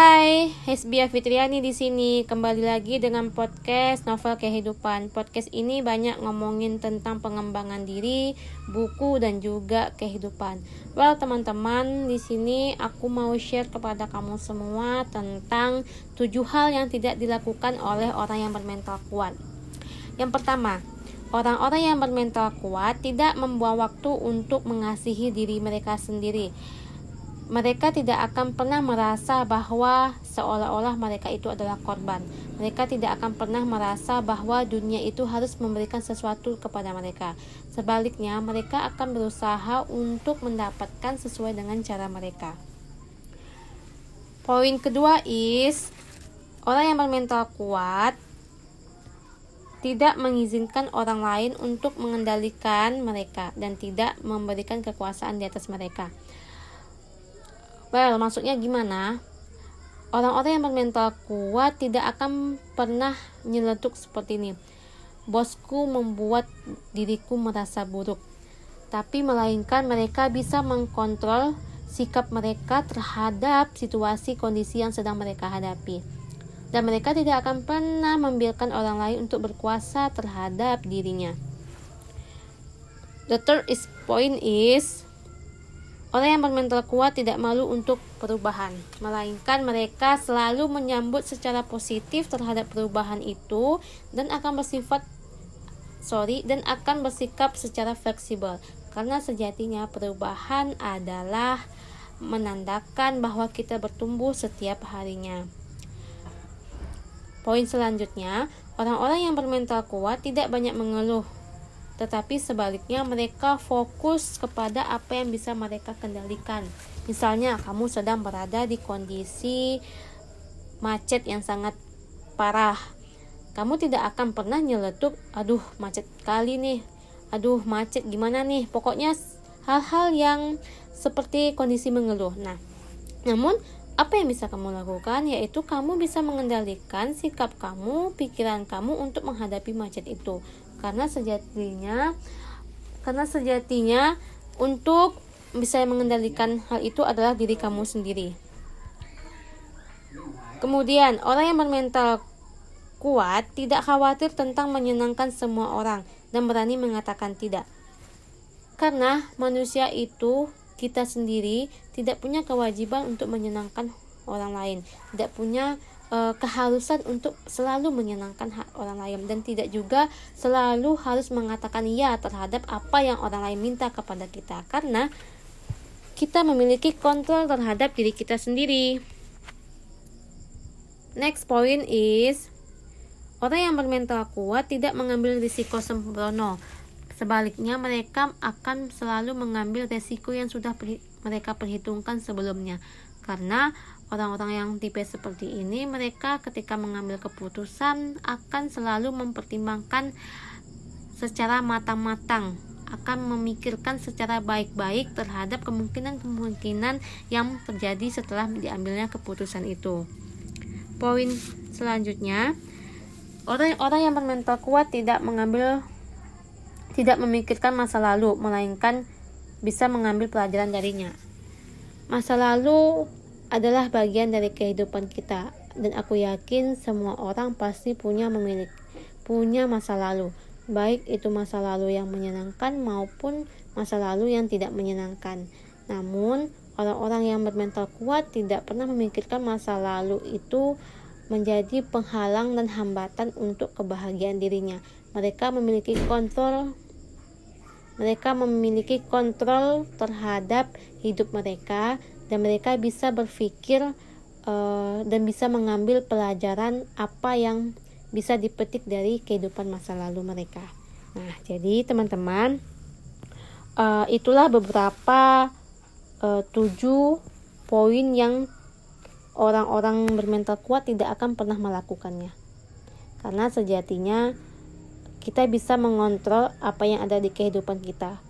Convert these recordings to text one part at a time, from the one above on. Hai, Hesbia Fitriani di sini kembali lagi dengan podcast Novel Kehidupan. Podcast ini banyak ngomongin tentang pengembangan diri, buku dan juga kehidupan. Well, teman-teman, di sini aku mau share kepada kamu semua tentang 7 hal yang tidak dilakukan oleh orang yang bermental kuat. Yang pertama, orang-orang yang bermental kuat tidak membuang waktu untuk mengasihi diri mereka sendiri. Mereka tidak akan pernah merasa bahwa seolah-olah mereka itu adalah korban. Mereka tidak akan pernah merasa bahwa dunia itu harus memberikan sesuatu kepada mereka. Sebaliknya, mereka akan berusaha untuk mendapatkan sesuai dengan cara mereka. Poin kedua is, orang yang bermental kuat tidak mengizinkan orang lain untuk mengendalikan mereka dan tidak memberikan kekuasaan di atas mereka. Well, maksudnya gimana? Orang-orang yang bermental kuat tidak akan pernah nyeletuk seperti ini. Bosku membuat diriku merasa buruk. Tapi melainkan mereka bisa mengkontrol sikap mereka terhadap situasi kondisi yang sedang mereka hadapi. Dan mereka tidak akan pernah membiarkan orang lain untuk berkuasa terhadap dirinya. The third point is, orang yang bermental kuat tidak malu untuk perubahan, melainkan mereka selalu menyambut secara positif terhadap perubahan itu dan akan bersikap secara fleksibel. Karena sejatinya perubahan adalah menandakan bahwa kita bertumbuh setiap harinya. Poin selanjutnya, orang-orang yang bermental kuat tidak banyak mengeluh. Tetapi sebaliknya mereka fokus kepada apa yang bisa mereka kendalikan. Misalnya kamu sedang berada di kondisi macet yang sangat parah. Kamu tidak akan pernah nyeletuk, aduh macet kali nih, aduh macet gimana nih. Pokoknya hal-hal yang seperti kondisi mengeluh. Nah, namun apa yang bisa kamu lakukan yaitu kamu bisa mengendalikan sikap kamu, pikiran kamu untuk menghadapi macet itu. Karena sejatinya untuk bisa mengendalikan hal itu adalah diri kamu sendiri. Kemudian, orang yang bermental kuat tidak khawatir tentang menyenangkan semua orang dan berani mengatakan tidak. Karena manusia itu, kita sendiri tidak punya kewajiban untuk menyenangkan orang lain, tidak punya keharusan untuk selalu menyenangkan orang lain dan tidak juga selalu harus mengatakan ya terhadap apa yang orang lain minta kepada kita, karena kita memiliki kontrol terhadap diri kita sendiri. Next point is, orang yang bermental kuat tidak mengambil risiko sembrono. Sebaliknya mereka akan selalu mengambil risiko yang sudah mereka perhitungkan sebelumnya. Karena orang-orang yang tipe seperti ini, mereka ketika mengambil keputusan akan selalu mempertimbangkan secara matang-matang, akan memikirkan secara baik-baik terhadap kemungkinan-kemungkinan yang terjadi setelah diambilnya keputusan itu. Poin selanjutnya, orang-orang yang bermental kuat tidak memikirkan masa lalu, melainkan bisa mengambil pelajaran darinya. Masa lalu adalah bagian dari kehidupan kita dan aku yakin semua orang pasti punya masa lalu, baik itu masa lalu yang menyenangkan maupun masa lalu yang tidak menyenangkan. Namun orang-orang yang bermental kuat tidak pernah memikirkan masa lalu itu menjadi penghalang dan hambatan untuk kebahagiaan dirinya. Mereka memiliki kontrol terhadap hidup mereka. Dan mereka bisa berpikir dan bisa mengambil pelajaran apa yang bisa dipetik dari kehidupan masa lalu mereka. Nah, jadi teman-teman, itulah beberapa 7 poin yang orang-orang bermental kuat tidak akan pernah melakukannya. Karena sejatinya kita bisa mengontrol apa yang ada di kehidupan kita.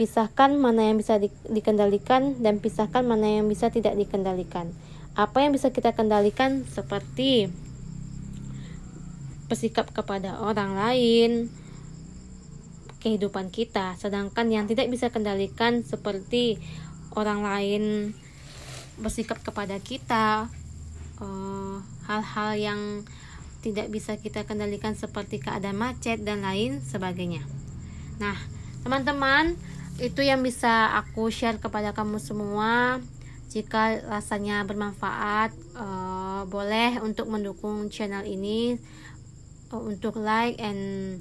Pisahkan mana yang bisa dikendalikan dan pisahkan mana yang bisa tidak dikendalikan. Apa yang bisa kita kendalikan seperti bersikap kepada orang lain, kehidupan kita. Sedangkan yang tidak bisa kendalikan seperti orang lain bersikap kepada kita, hal-hal yang tidak bisa kita kendalikan seperti keadaan macet dan lain sebagainya. Nah, teman-teman, itu yang bisa aku share kepada kamu semua. Jika rasanya bermanfaat, boleh untuk mendukung channel ini untuk like and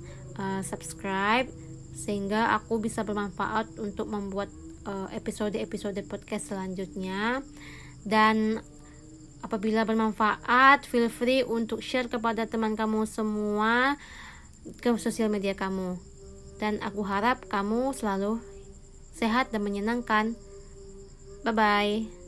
subscribe, sehingga aku bisa bermanfaat untuk membuat episode-episode podcast selanjutnya. Dan apabila bermanfaat, feel free untuk share kepada teman kamu semua ke sosial media kamu. Dan aku harap kamu selalu sehat dan menyenangkan. Bye-bye.